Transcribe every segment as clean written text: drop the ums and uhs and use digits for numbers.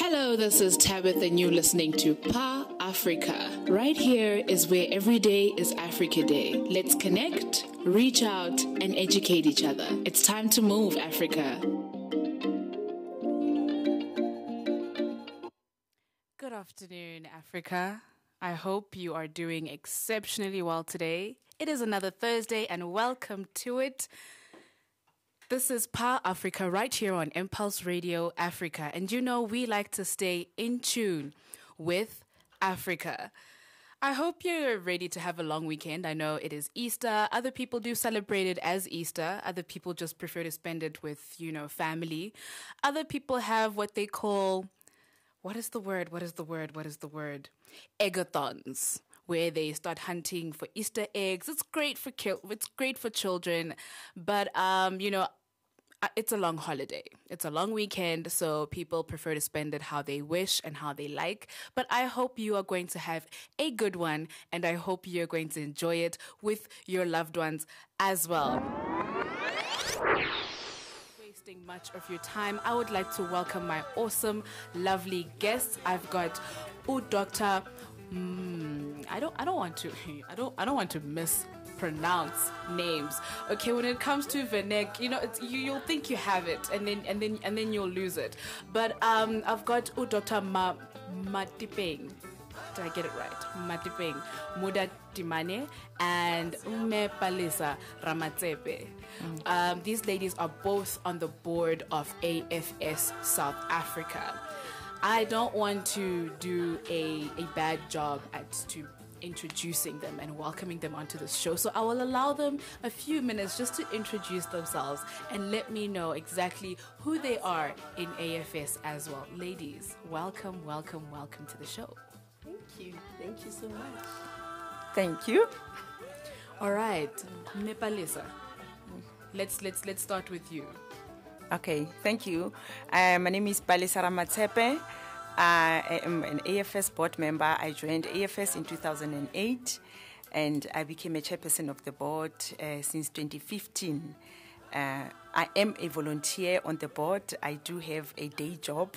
Hello, this is Tabitha and you're listening to Pa Africa. Right here is where every day is Africa Day. Let's connect, reach out, and educate each other. It's time to move, Africa. Good afternoon, Africa. I hope you are doing exceptionally well today. It is another Thursday and welcome to it. This is Pa Africa right here on Impulse Radio Africa. And you know, we like to stay in tune with Africa. I hope you're ready to have a long weekend. I know it is Easter. Other people do celebrate it as Easter. Other people just prefer to spend it with, you know, family. Other people have what they call, eggathons, where they start hunting for Easter eggs. It's great for children, but you know, it's a long holiday. It's a long weekend, so people prefer to spend it how they wish and how they like. But I hope you are going to have a good one, and I hope you're going to enjoy it with your loved ones as well. Wasting much of your time, I would like to welcome my awesome, lovely guests. I've got Dr. I don't want to mispronounce names. Okay, when it comes to Venek, you know, it's, you'll think you have it, and then you'll lose it. But I've got Dr. Mmatipeng. Did I get it right? Mmatipeng Muda Temane and Palisa Ramatsepe. These ladies are both on the board of AFS South Africa. I don't want to do a bad job at introducing them and welcoming them onto this show, so I will allow them a few minutes just to introduce themselves and let me know exactly who they are in AFS as well. Ladies, welcome to the show. Thank you so much. Thank you. All right, Nepalisa, let's start with you. Okay, thank you. My name is Palisa Ramatsepe. I am an AFS board member. I joined AFS in 2008, and I became a chairperson of the board since 2015. I am a volunteer on the board. I do have a day job,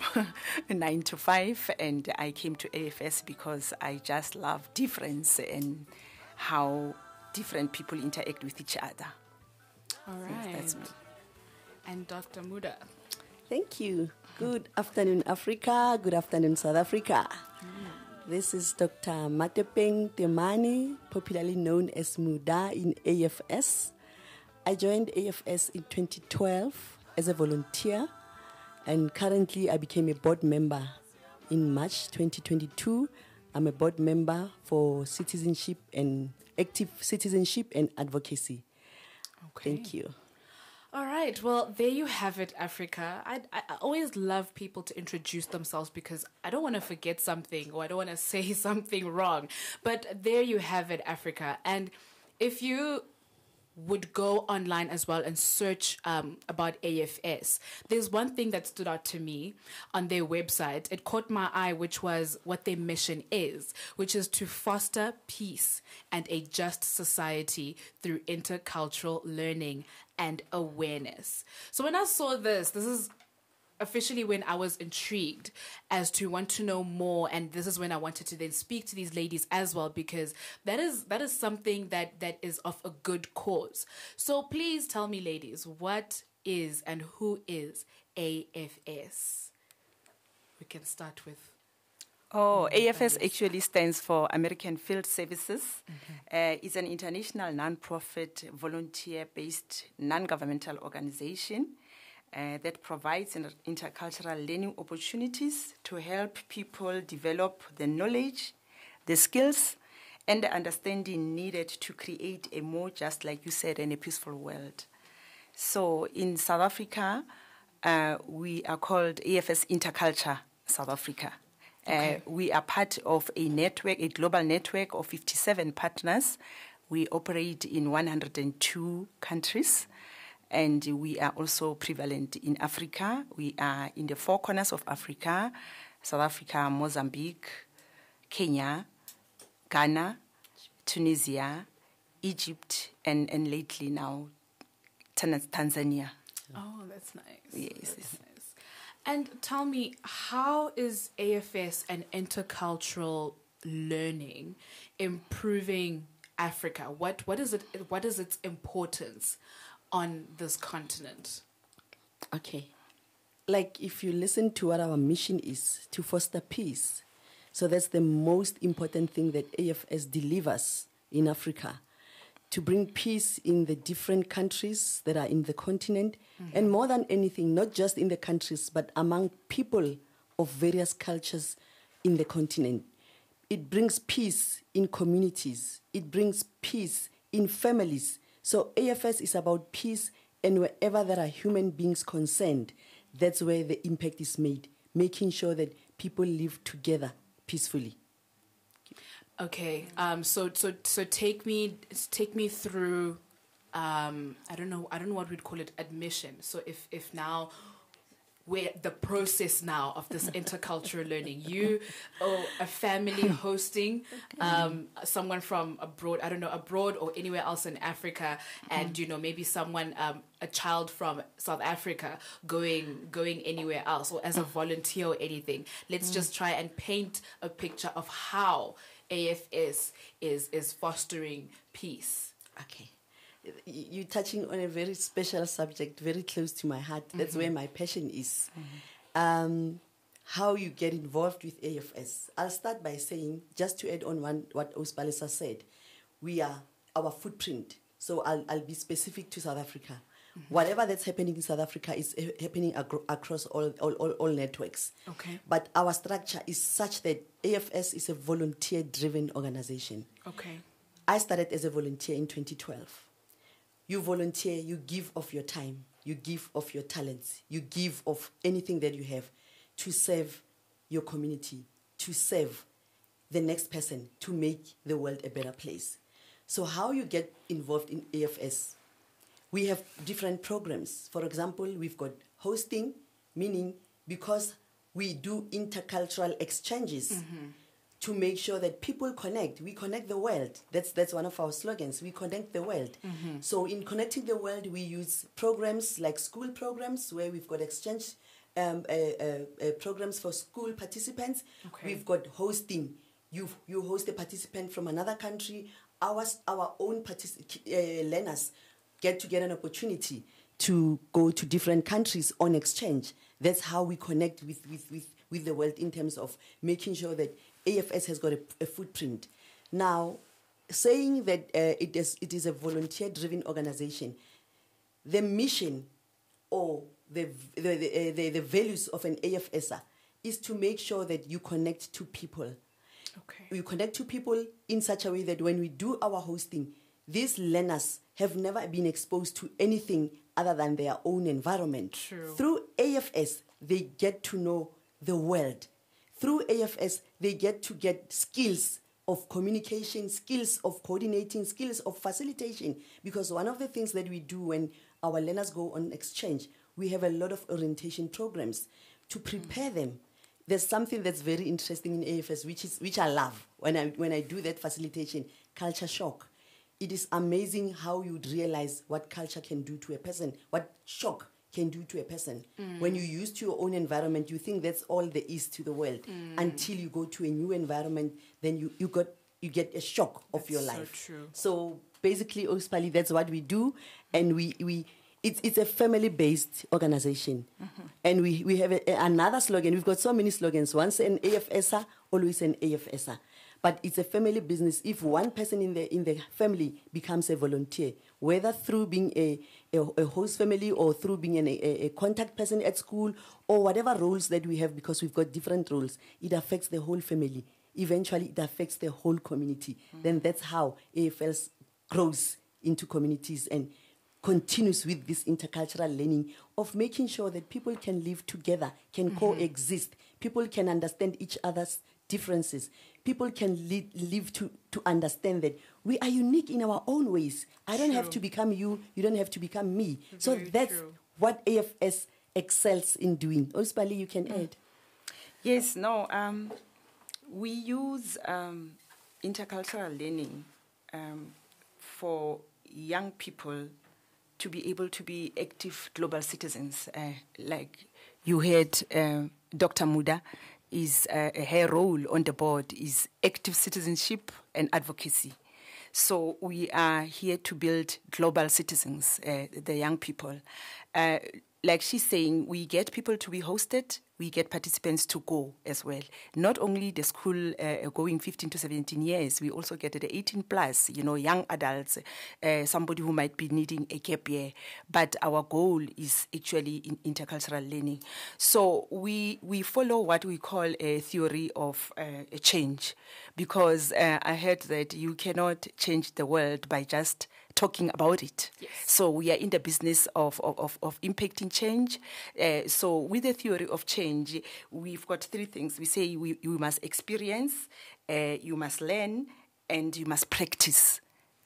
9 to 5, and I came to AFS because I just love difference and how different people interact with each other. All right. So that's me. And Dr. Muda. Thank you. Good afternoon, Africa. Good afternoon, South Africa. This is Dr. Mmatapeng Temane, popularly known as Muda in AFS. I joined AFS in 2012 as a volunteer, and currently I became a board member in March 2022. I'm a board member for citizenship and active citizenship and advocacy. Okay. Thank you. All right. Well, there you have it, Africa. I always love people to introduce themselves because I don't want to forget something or I don't want to say something wrong. But there you have it, Africa. And if you would go online as well and search about AFS, there's one thing that stood out to me on their website. It caught my eye, which was what their mission is, which is to foster peace and a just society through intercultural learning and awareness. So when I saw this is officially when I was intrigued as to want to know more, and this is when I wanted to then speak to these ladies as well, because that is something that is of a good cause. So please tell me, ladies, what is and who is AFS? We can start with... AFS actually stands for American Field Services. Mm-hmm. It's an international non-profit, volunteer-based, non-governmental organization that provides intercultural learning opportunities to help people develop the knowledge, the skills, and the understanding needed to create a more just, like you said, and a peaceful world. So in South Africa, we are called AFS Interculture South Africa. Okay. We are part of a network, a global network of 57 partners. We operate in 102 countries. And we are also prevalent in Africa. We are in the four corners of Africa: South Africa, Mozambique, Kenya, Ghana, Tunisia, Egypt, and lately now Tanzania. Oh, that's nice. Yes. That's nice. And tell me, how is AFS and intercultural learning improving Africa? What is its importance on this continent? Okay. Like, if you listen to what our mission is, to foster peace. So that's the most important thing that AFS delivers in Africa, to bring peace in the different countries that are in the continent, mm-hmm. and more than anything, not just in the countries, but among people of various cultures in the continent. It brings peace in communities. It brings peace in families. So AFS is about peace, and wherever there are human beings concerned, that's where the impact is made, making sure that people live together peacefully. Okay, so take me through. I don't know what we'd call it, admission. So if now we're the process now of this intercultural learning, you or a family hosting someone from abroad, I don't know, abroad or anywhere else in Africa, and you know, maybe someone a child from South Africa going anywhere else, or as a volunteer or anything. Let's just try and paint a picture of how AFS is fostering peace. Okay. You're touching on a very special subject, very close to my heart. That's where my passion is. How you get involved with AFS. I'll start by saying, just to add on what Ospalesa said, we are our footprint. So I'll be specific to South Africa. Whatever that's happening in South Africa is happening across all networks. Okay. But our structure is such that AFS is a volunteer-driven organization. Okay. I started as a volunteer in 2012. You volunteer, you give of your time, you give of your talents, you give of anything that you have to serve your community, to serve the next person, to make the world a better place. So how you get involved in AFS? We have different programs. For example, we've got hosting, meaning because we do intercultural exchanges to make sure that people connect. We connect the world. That's one of our slogans. We connect the world. So in connecting the world, we use programs like school programs, where we've got exchange programs for school participants. Okay. We've got hosting. You host a participant from another country. Our own learners get an opportunity to go to different countries on exchange. That's how we connect with the world, in terms of making sure that AFS has got a footprint. Now, saying that it is a volunteer-driven organization, the mission or the values of an AFSer is to make sure that you connect to people. Okay. You connect to people in such a way that when we do our hosting, these learners have never been exposed to anything other than their own environment. True. Through AFS, they get to know the world. Through AFS, they get to get skills of communication, skills of coordinating, skills of facilitation. Because one of the things that we do when our learners go on exchange, we have a lot of orientation programs to prepare them. There's something that's very interesting in AFS, which I love when I do that facilitation, culture shock. It is amazing how you'd realize what culture can do to a person, what shock can do to a person. When you're used to your own environment, you think that's all there is to the world, until you go to a new environment, then you get a shock of your life. So true. So basically, Ospali, that's what we do, and it's a family-based organization. And we have another slogan. We've got so many slogans. Once an AFSer, always an AFSer. But it's a family business. If one person in the family becomes a volunteer, whether through being a host family or through being a contact person at school, or whatever roles that we have, because we've got different roles, it affects the whole family. Eventually, it affects the whole community. Then that's how AFS grows into communities and continues with this intercultural learning of making sure that people can live together, can coexist, people can understand each other's differences. People can live to understand that we are unique in our own ways. I don't have to become you. You don't have to become me. So that's what AFS excels in doing. Ospali, you can add. Yes, no. We use intercultural learning for young people to be able to be active global citizens, like You heard Dr. Muda is her role on the board is active citizenship and advocacy. So we are here to build global citizens, the young people. Like she's saying, we get people to be hosted, we get participants to go as well. Not only the school going 15 to 17 years, we also get the 18 plus, you know, young adults, somebody who might be needing a gap year. But our goal is actually in intercultural learning. So we follow what we call a theory of change, because I heard that you cannot change the world by just talking about it. Yes. So we are in the business of impacting change. So with the theory of change, we've got three things. We say you must experience, you must learn, and you must practice.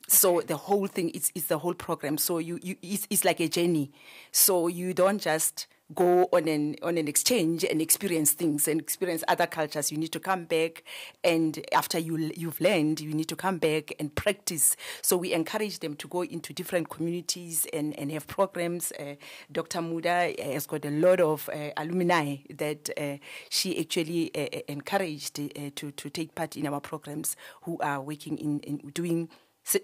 Okay. So the whole thing is the whole program. So it's like a journey. So you don't just go on an exchange and experience things and experience other cultures. You need to come back, and after you've learned, you need to come back and practice. So we encourage them to go into different communities and have programs. Dr. Muda has got a lot of alumni that she actually encouraged to take part in our programs, who are working in doing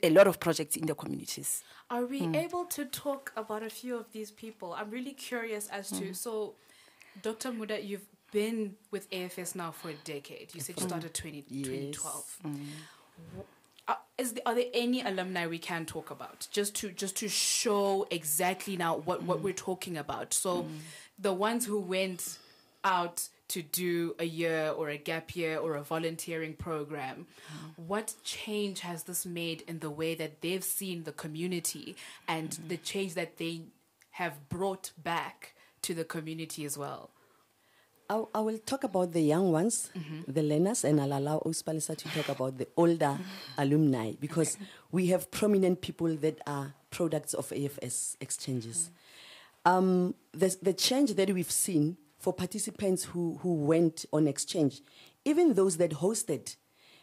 a lot of projects in the communities. Are we able to talk about a few of these people? I'm really curious as to, so Dr. Muda, you've been with AFS now for a decade. You said you started 2012. Are there any alumni we can talk about? Just to show exactly now what we're talking about. So the ones who went out to do a year or a gap year or a volunteering program, what change has this made in the way that they've seen the community and the change that they have brought back to the community as well? I will talk about the young ones, the learners, and I'll allow Ospalisa to talk about the older alumni, because we have prominent people that are products of AFS exchanges. The change that we've seen for participants who went on exchange, even those that hosted,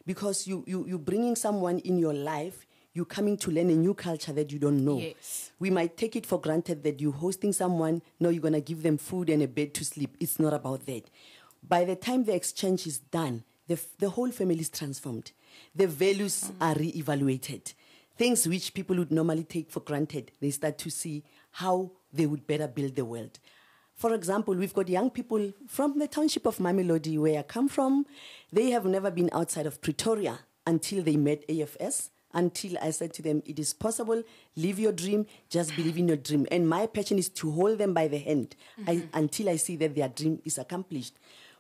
because you're bringing someone in your life, you're coming to learn a new culture that you don't know. Yes. We might take it for granted that you're hosting someone, now you're going to give them food and a bed to sleep. It's not about that. By the time the exchange is done, the whole family is transformed. The values are re-evaluated. Things which people would normally take for granted, they start to see how they would better build the world. For example, we've got young people from the township of Mamelodi, where I come from. They have never been outside of Pretoria until they met AFS, until I said to them, it is possible, live your dream, just believe in your dream. And my passion is to hold them by the hand until I see that their dream is accomplished.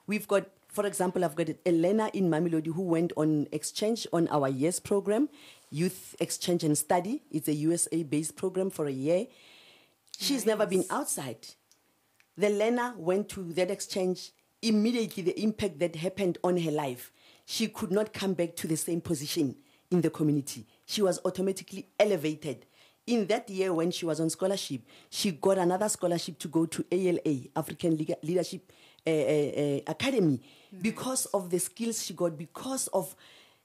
We've got, for example, I've got a learner in Mamelodi who went on exchange on our YES program, Youth Exchange and Study. It's a USA-based program for a year. She's never been outside. The learner went to that exchange, immediately the impact that happened on her life. She could not come back to the same position in the community. She was automatically elevated. In that year when she was on scholarship, she got another scholarship to go to ALA, African Leadership Academy, because of the skills she got, because of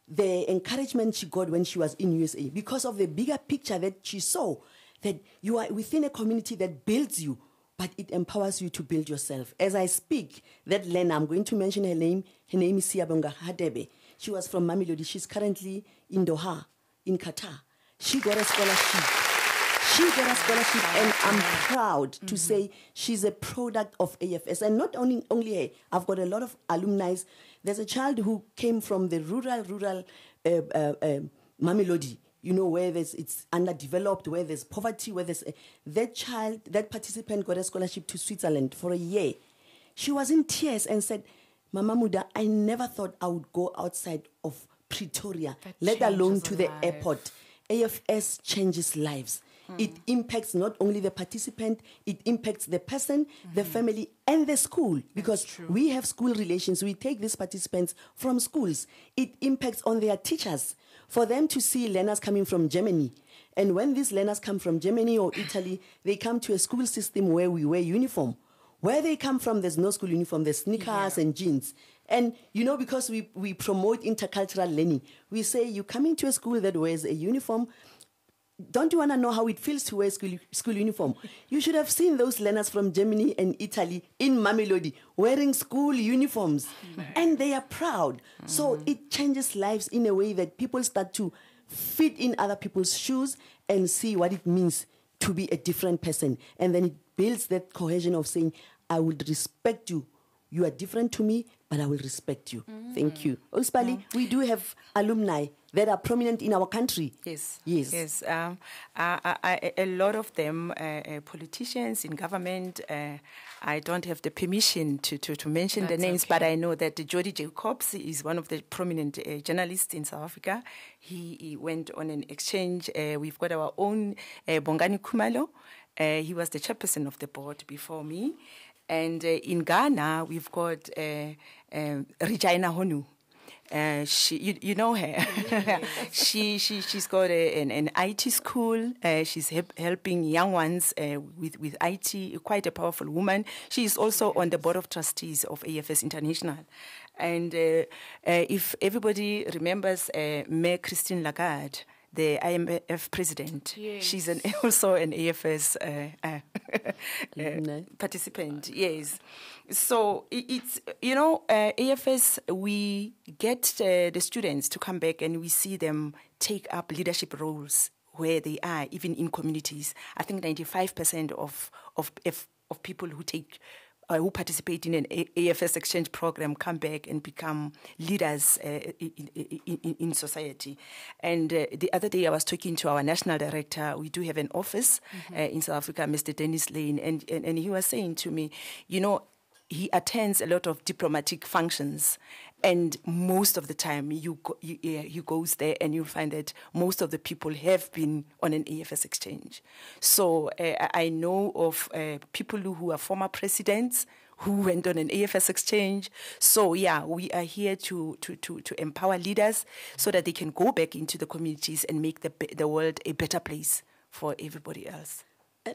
the encouragement she got when she was in USA, because of the bigger picture that she saw, that you are within a community that builds you, but it empowers you to build yourself. As I speak, that learner, I'm going to mention her name. Her name is Sia Bonga Hadebe. She was from Mamelodi. She's currently in Doha, in Qatar. She got a scholarship. And I'm proud to say she's a product of AFS. And not only her. I've got a lot of alumni. There's a child who came from the rural Mamelodi, you know, where it's underdeveloped, where there's poverty, where there's... That participant got a scholarship to Switzerland for a year. She was in tears and said, Mama Muda, I never thought I would go outside of Pretoria, let alone to the airport. AFS changes lives. It impacts not only the participant, it impacts the person, the family, and the school. Because we have school relations. We take these participants from schools. It impacts on their teachers. For them to see learners coming from Germany. And when these learners come from Germany or Italy, they come to a school system where we wear uniform. Where they come from, there's no school uniform, there's sneakers and jeans. And, you know, because we promote intercultural learning, we say you're coming to a school that wears a uniform, Don't you want to know how it feels to wear school uniform? You should have seen those learners from Germany and Italy in Mamelodi wearing school uniforms. Mm-hmm. And they are proud. Mm-hmm. So it changes lives in a way that people start to fit in other people's shoes and see what it means to be a different person. And then it builds that cohesion of saying, I will respect you. You are different to me, but I will respect you. Mm-hmm. Thank you. Ospali, we do have alumni that are prominent in our country. Yes. Yes. Yes. A lot of them, politicians in government, I don't have the permission to mention the names, but I know that Jody Jacobs is one of the prominent journalists in South Africa. He went on an exchange. We've got our own Bongani Kumalo. He was the chairperson of the board before me. And in Ghana, we've got Regina Honu. You know her. Yes. She's got an IT school. She's helping young ones with IT. Quite a powerful woman. She is also on the board of trustees of AFS International. And if everybody remembers Mayor Christine Lagarde, the IMF president. Yes. She's also an AFS participant. Yes. So it's, you know, AFS, we get the students to come back and we see them take up leadership roles where they are, even in communities. I think 95% of people who participate in an AFS exchange program come back and become leaders in society. And the other day I was talking to our national director. We do have an office in South Africa, Mr. Dennis Lane, and he was saying to me, you know, he attends a lot of diplomatic functions, and most of the time he goes there and you'll find that most of the people have been on an AFS exchange. So I know of people who are former presidents who went on an AFS exchange. So, yeah, we are here to empower leaders so that they can go back into the communities and make the world a better place for everybody else.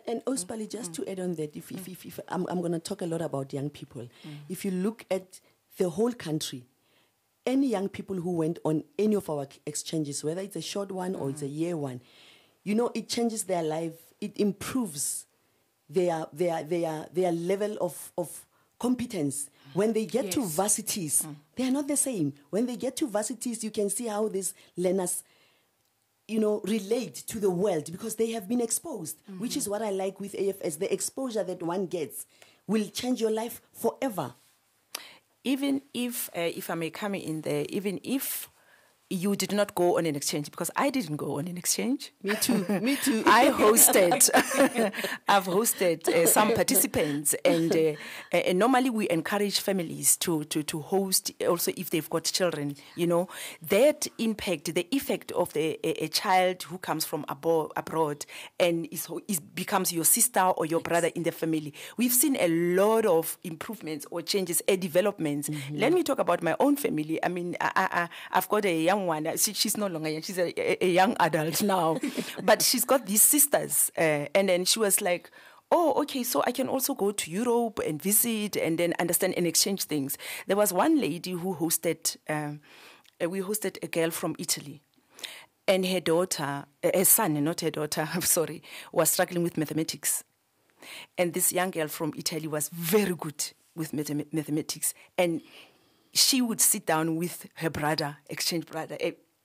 And Ospali, just to add on that, if I'm going to talk a lot about young people. If you look at the whole country, any young people who went on any of our exchanges, whether it's a short one or it's a year one, you know, it changes their life. It improves their level of competence. When they get to varsities, they are not the same. When they get to varsities, you can see how these learners, you know, relate to the world because they have been exposed, which is what I like with AFS. The exposure that one gets will change your life forever. Even if I may come in there, even if you did not go on an exchange, because I didn't go on an exchange. Me too. Me too. I've hosted some participants, and normally we encourage families to host also if they've got children. You know, that impact, the effect of a child who comes from abroad and becomes your sister or your brother in the family. We've seen a lot of improvements or changes and developments. Let me talk about my own family. I mean, I've got a young one. She's no longer young. She's a young adult now. But she's got these sisters. And then she was like, oh, okay, so I can also go to Europe and visit and then understand and exchange things. There was one lady who hosted, we hosted a girl from Italy. And her daughter, her son, not her daughter, I'm sorry, was struggling with mathematics. And this young girl from Italy was very good with mathematics. And she would sit down with her brother, exchange brother,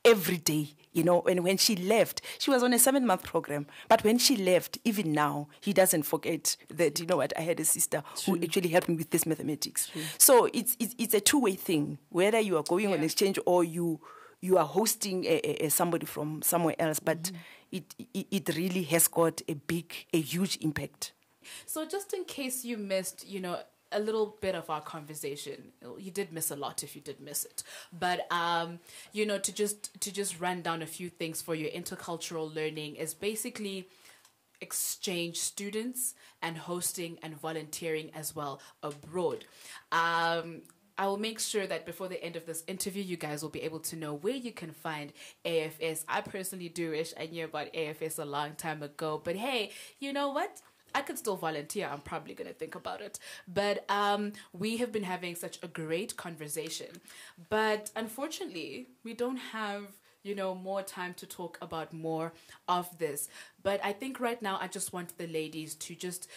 every day, you know. And when she left, she was on a 7-month program. But when she left, even now, he doesn't forget that, you know what, I had a sister who actually helped me with this mathematics. True. So it's a two-way thing, whether you are going on exchange or you are hosting somebody from somewhere else. But it really has got a huge impact. So just in case you missed, you know, a little bit of our conversation. You did miss a lot if you did miss it. But, you know, to just run down a few things for your intercultural learning is basically exchange students and hosting and volunteering as well abroad. I will make sure that before the end of this interview, you guys will be able to know where you can find AFS. I personally do wish I knew about AFS a long time ago. But hey, you know what? I could still volunteer. I'm probably going to think about it. But we have been having such a great conversation. But unfortunately, we don't have you know, more time to talk about more of this. But I think right now I just want the ladies to just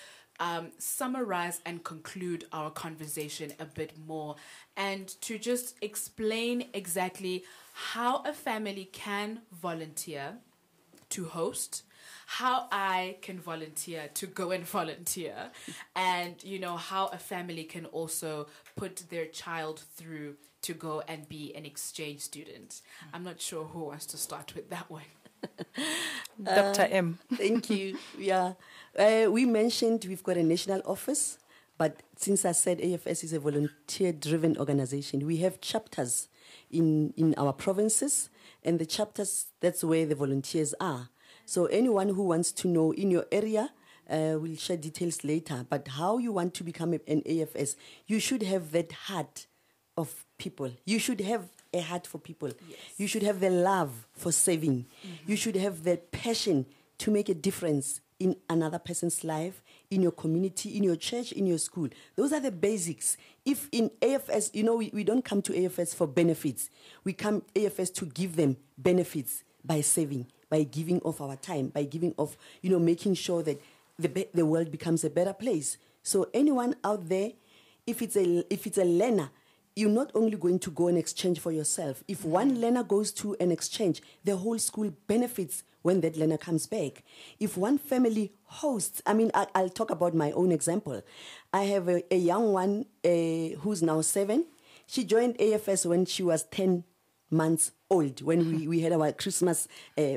summarize and conclude our conversation a bit more, and to just explain exactly how a family can volunteer to host, how I can volunteer to go and volunteer, and, you know, how a family can also put their child through to go and be an exchange student. I'm not sure who wants to start with that one. Dr. M. Thank you. Yeah. We mentioned we've got a national office, but since I said AFS is a volunteer-driven organization, we have chapters in our provinces, and the chapters, that's where the volunteers are. So anyone who wants to know in your area, we'll share details later, but how you want to become an AFS, you should have that heart of people. You should have a heart for people. Yes. You should have the love for saving. Mm-hmm. You should have the passion to make a difference in another person's life, in your community, in your church, in your school. Those are the basics. If in AFS, you know, we don't come to AFS for benefits. We come AFS to give them benefits by saving, by giving of our time, by giving of, you know, making sure that the world becomes a better place. So anyone out there, if it's a learner, you're not only going to go and exchange for yourself. If one learner goes to an exchange, the whole school benefits when that learner comes back. If one family hosts, I mean, I'll talk about my own example. I have a young one who's now 7. She joined AFS when she was 10 months old, when we had our Christmas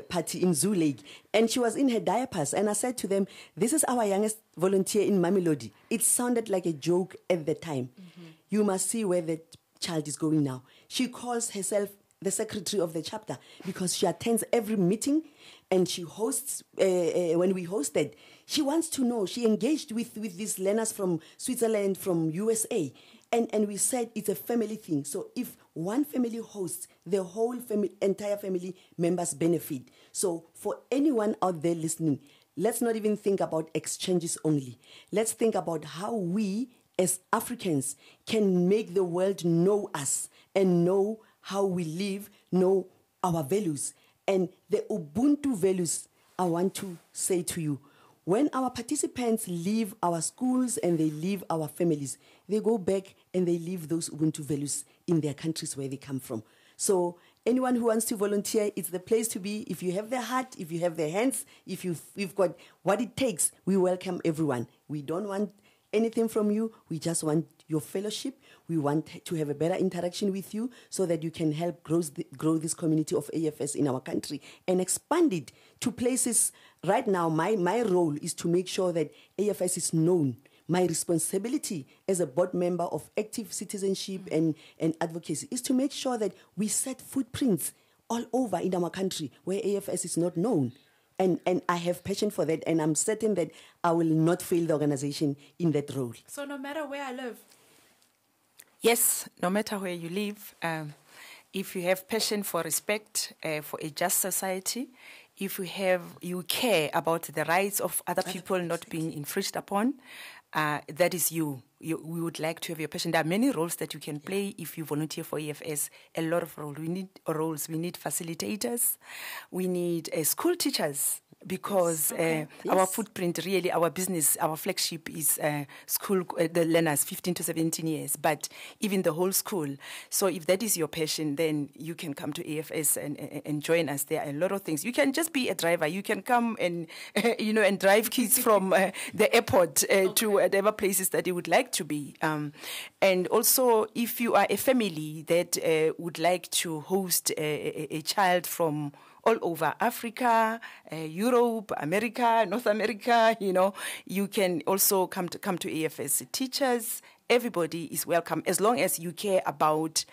party in Zoo Lake, and she was in her diapers. And I said to them, this is our youngest volunteer in Mamelodi. It sounded like a joke at the time. Mm-hmm. You must see where the child is going now. She calls herself the secretary of the chapter because she attends every meeting and she hosts. When we hosted, she wants to know. She engaged with these learners from Switzerland, from USA. And we said it's a family thing. So if one family hosts, the whole entire family members benefit. So for anyone out there listening, let's not even think about exchanges only. Let's think about how we as Africans can make the world know us and know how we live, know our values. And the Ubuntu values, I want to say to you, when our participants leave our schools and they leave our families, they go back and they leave those Ubuntu values in their countries where they come from. So anyone who wants to volunteer, it's the place to be. If you have the heart, if you have the hands, if you've got what it takes, we welcome everyone. We don't want anything from you. We just want your fellowship. We want to have a better interaction with you so that you can help grow this community of AFS in our country and expand it to places. Right now, my role is to make sure that AFS is known. My responsibility as a board member of active citizenship and advocacy is to make sure that we set footprints all over in our country where AFS is not known. And I have passion for that, and I'm certain that I will not fail the organization in that role. So no matter where I live? Yes, no matter where you live, if you have passion for respect, for a just society, if you care about the rights of other people not being infringed upon, that is you. We would like to have your passion. There are many roles that you can play if you volunteer for AFS. A lot of roles. We need facilitators. We need school teachers because our footprint, really, our business, our flagship is school, the learners, 15 to 17 years, but even the whole school. So if that is your passion, then you can come to AFS and join us. There are a lot of things. You can just be a driver. You can come and, you know, and drive kids from the airport to whatever places that you would like to be. And also, if you are a family that would like to host a child from all over Africa, Europe, America, North America, you know, you can also come to AFS. Teachers, everybody is welcome as long as you care about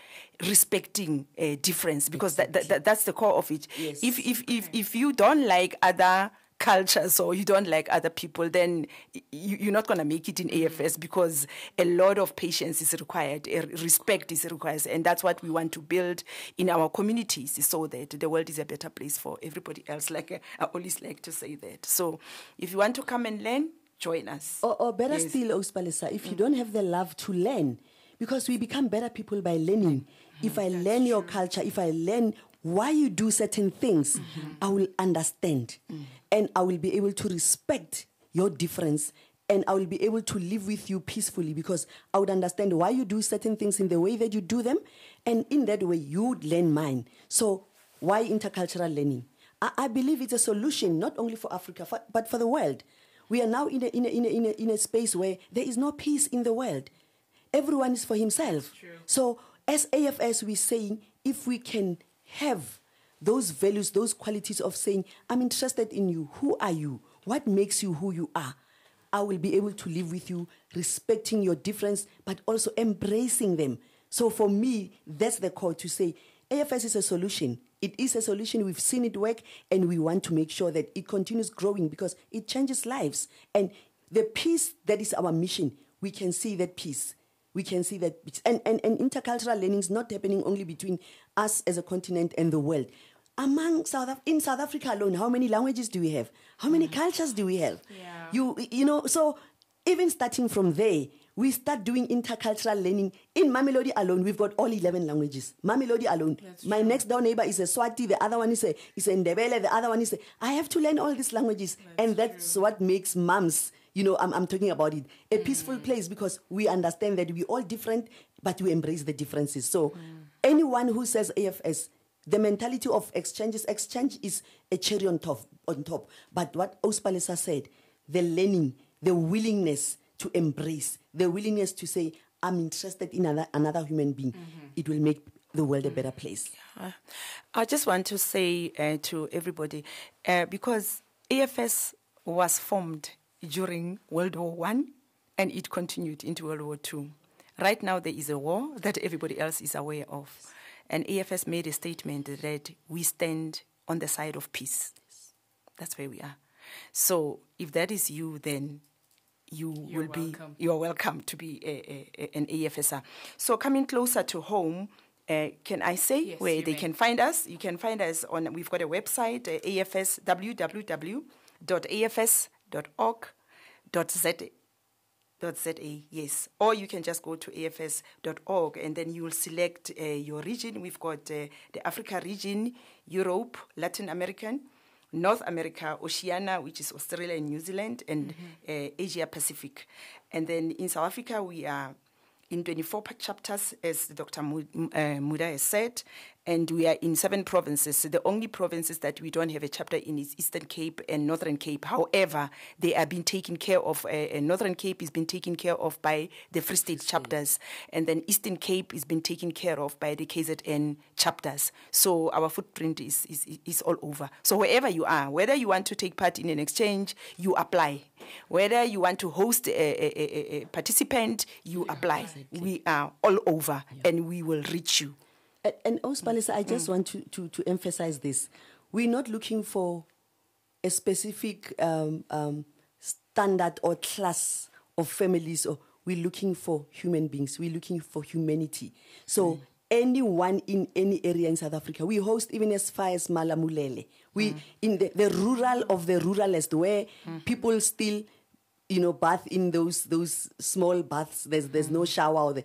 respecting difference, because that's the core of it. Yes. If you don't like other culture, so you don't like other people, then you're not going to make it in AFS, because a lot of patience is required, respect is required, and that's what we want to build in our communities so that the world is a better place for everybody else. Like I always like to say that. So if you want to come and learn, join us. Or better still, Ospalesa, if you don't have the love to learn, because we become better people by learning. If I learn your culture, if I learn why you do certain things, mm-hmm. I will understand, mm-hmm. and I will be able to respect your difference, and I will be able to live with you peacefully because I would understand why you do certain things in the way that you do them, and in that way you would learn mine. So why intercultural learning? I believe it's a solution not only for Africa but for the world. We are now in a space where there is no peace in the world. Everyone is for himself. So as AFS, we're saying if we can have those values, those qualities of saying, I'm interested in you, who are you? What makes you who you are? I will be able to live with you, respecting your difference, but also embracing them. So for me, that's the call to say AFS is a solution. It is a solution. We've seen it work, and we want to make sure that it continues growing because it changes lives. And the peace that is our mission, we can see that peace. We can see that. And intercultural learning is not happening only between us as a continent and the world. In South Africa alone, how many languages do we have? How many cultures do we have? Yeah. You know, so even starting from there, we start doing intercultural learning. In Mamelodi alone, we've got all 11 languages. Mamelodi alone. That's my true. Next door neighbor is a Swati, the other one is a Ndebele, the other one is a... I have to learn all these languages. That's what makes mums, you know, I'm talking about it, a peaceful place because we understand that we're all different, but we embrace the differences. So anyone who says AFS... The mentality of exchange is a cherry on top. But what Ospalesa said, the learning, the willingness to embrace, the willingness to say, I'm interested in another human being, it will make the world a better place. Yeah. I just want to say to everybody, because AFS was formed during World War I and it continued into World War II. Right now there is a war that everybody else is aware of. And AFS made a statement that read, we stand on the side of peace. Yes. That's where we are. So if that is you, then you're welcome to be an AFSer. So coming closer to home, can I say where they can find us? You can find us on, we've got a website, AFS, www.afs.org.za. Or you can just go to afs.org and then you will select your region. We've got the Africa region, Europe, Latin American, North America, Oceania, which is Australia and New Zealand, and Asia Pacific. And then in South Africa, we are in 24 chapters, as Dr. Muda has said, and we are in 7 provinces. So the only provinces that we don't have a chapter in is Eastern Cape and Northern Cape. However, they are being taken care of. Northern Cape is being taken care of by the Free State chapters, and then Eastern Cape is being taken care of by the KZN chapters. So our footprint is all over. So wherever you are, whether you want to take part in an exchange, you apply. Whether you want to host a participant, you apply. Exactly. We are all over, and we will reach you. And Ospalesa, I just want to emphasize this. We're not looking for a specific standard or class of families. Or we're looking for human beings. We're looking for humanity. So anyone in any area in South Africa, we host even as far as Malamulele. We in the rural of the ruralest, where people still, you know, bath in those small baths. There's no shower there.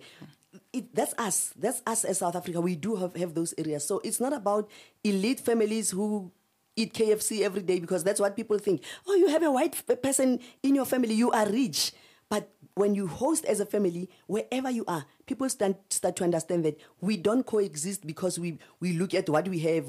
That's us. That's us as South Africa. We do have those areas. So it's not about elite families who eat KFC every day, because that's what people think. Oh, you have a white person in your family, you are rich. But when you host as a family, wherever you are, people start to understand that we don't coexist because we look at what we have,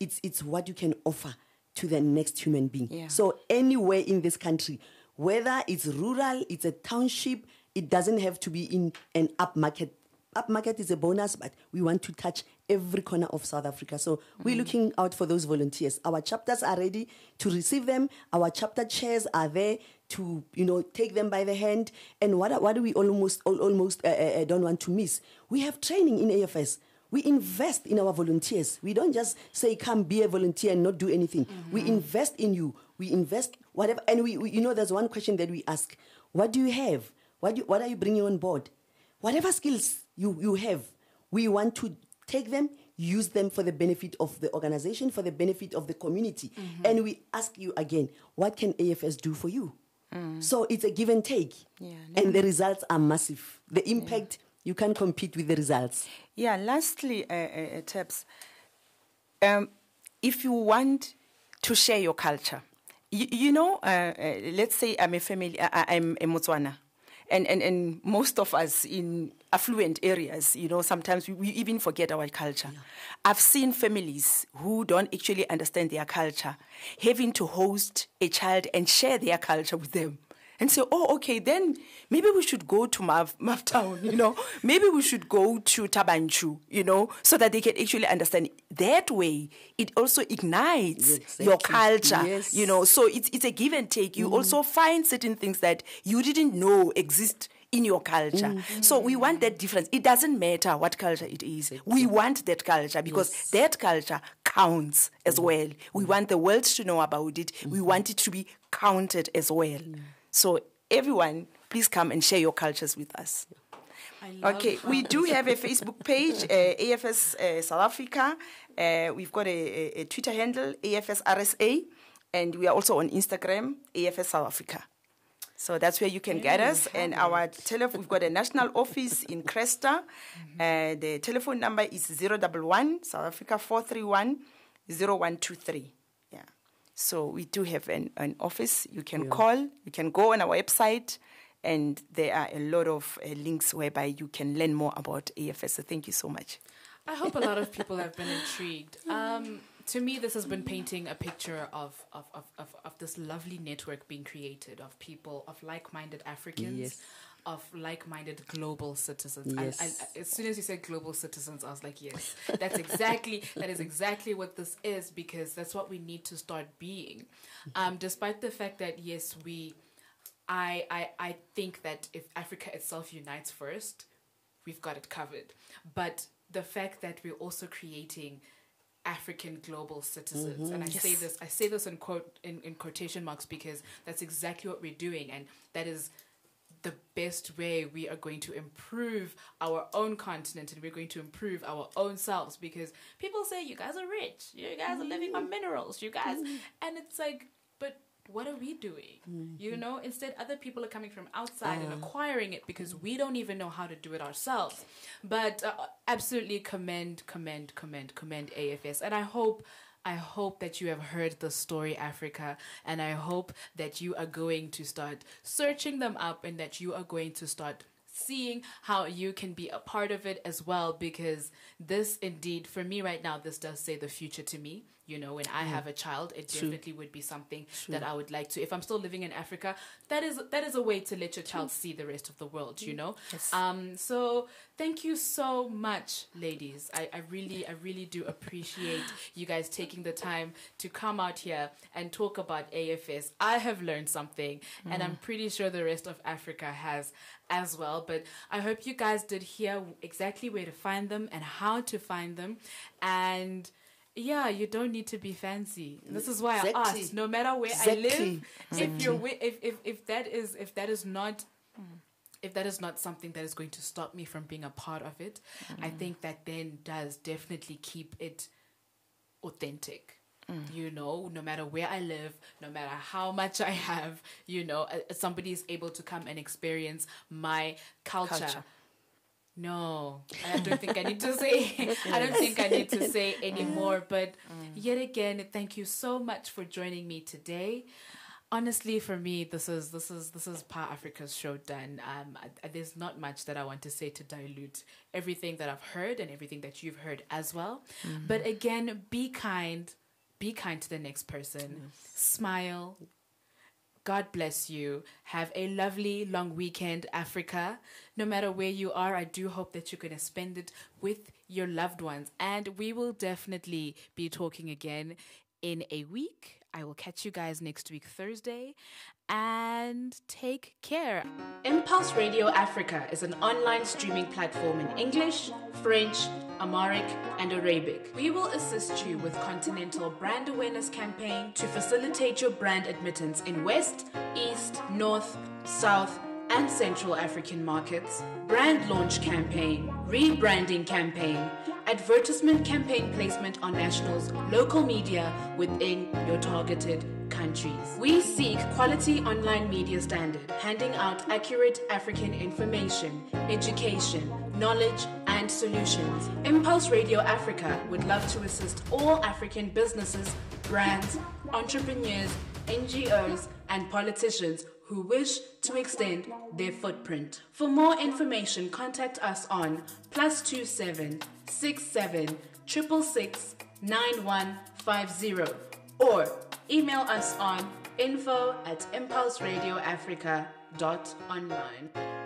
it's what you can offer to the next human being. Yeah. So anywhere in this country, whether it's rural, it's a township, it doesn't have to be in an upmarket. Upmarket is a bonus, but we want to touch every corner of South Africa. So we're looking out for those volunteers. Our chapters are ready to receive them. Our chapter chairs are there to, you know, take them by the hand. And what do we almost don't want to miss? We have training in AFS. We invest in our volunteers. We don't just say, come be a volunteer and not do anything. We invest in you. We invest whatever. And we you know, there's one question that we ask. What do you have? What are you bringing on board? Whatever skills you have, we want to take them, use them for the benefit of the organization, for the benefit of the community. And we ask you again, what can AFS do for you? So it's a give and take. Yeah, and the results are massive. The impact, you can't compete with the results. Yeah, lastly, Tabs, if you want to share your culture, let's say I'm a family, I'm a Motswana, and most of us in affluent areas, sometimes we even forget our culture. Yeah. I've seen families who don't actually understand their culture, having to host a child and share their culture with them. And say, oh, okay, then maybe we should go to Mav Town, Maybe we should go to Tabanchu, so that they can actually understand. That way, it also ignites your culture, So it's a give and take. You also find certain things that you didn't know exist in your culture. So we want that difference. It doesn't matter what culture it is. We want that culture because that culture counts as well. We want the world to know about it. We want it to be counted as well. So everyone, please come and share your cultures with us. Okay, we do have a Facebook page, AFS South Africa. We've got a Twitter handle, AFS RSA, and we are also on Instagram, AFS South Africa. So that's where you can get us. And our we've got a national office in Cresta. The telephone number is 011 South Africa 431-0123. So we do have an office. You can call, you can go on our website, and there are a lot of links whereby you can learn more about AFS. So thank you so much. I hope a lot of people have been intrigued. To me, this has been painting a picture of this lovely network being created, of people, of like-minded Africans, of like-minded global citizens. I, as soon as you said global citizens, I was like, yes, that is exactly what this is, because that's what we need to start being. Despite the fact that, yes, I think that if Africa itself unites first, we've got it covered. But the fact that we're also creating African global citizens, and I say this in quotation marks, because that's exactly what we're doing, and that is the best way we are going to improve our own continent, and we're going to improve our own selves. Because people say, you guys are rich, you guys are living on minerals, you guys, and it's like, but what are we doing? Instead, other people are coming from outside and acquiring it, because we don't even know how to do it ourselves. But absolutely commend AFS, and I hope that you have heard the story, Africa, and I hope that you are going to start searching them up, and that you are going to start seeing how you can be a part of it as well, because this, indeed, for me right now, this does say the future to me. When I have a child, it definitely would be something that I would like to. If I'm still living in Africa, that is a way to let your child see the rest of the world. So thank you so much, ladies. I really do appreciate you guys taking the time to come out here and talk about AFS. I have learned something, and I'm pretty sure the rest of Africa has as well. But I hope you guys did hear exactly where to find them and how to find them, and you don't need to be fancy. This is why I asked. No matter where I live, if that is not something that is going to stop me from being a part of it, I think that then does definitely keep it authentic. No matter where I live, no matter how much I have, somebody is able to come and experience my culture. No, I don't think I need to say. Anymore. But yet again, thank you so much for joining me today. Honestly, for me, this is Power Africa's show done. There's not much that I want to say to dilute everything that I've heard and everything that you've heard as well. But again, be kind to the next person. Smile. God bless you. Have a lovely long weekend, Africa. No matter where you are, I do hope that you're going to spend it with your loved ones. And we will definitely be talking again in a week. I will catch you guys next week, Thursday. And take care. Impulse Radio Africa is an online streaming platform in English, French, Amharic, and Arabic. We will assist you with continental brand awareness campaign to facilitate your brand admittance in West, East, North, South, and Central African markets, brand launch campaign, rebranding campaign, advertisement campaign placement on nationals, local media within your targeted countries. We seek quality online media standard, handing out accurate African information, education, knowledge, and and solutions, Impulse Radio Africa would love to assist all African businesses, brands, entrepreneurs, NGOs, and politicians who wish to extend their footprint. For more information, contact us on +27 67 666 9150 or email us on info@impulseradioafrica.online.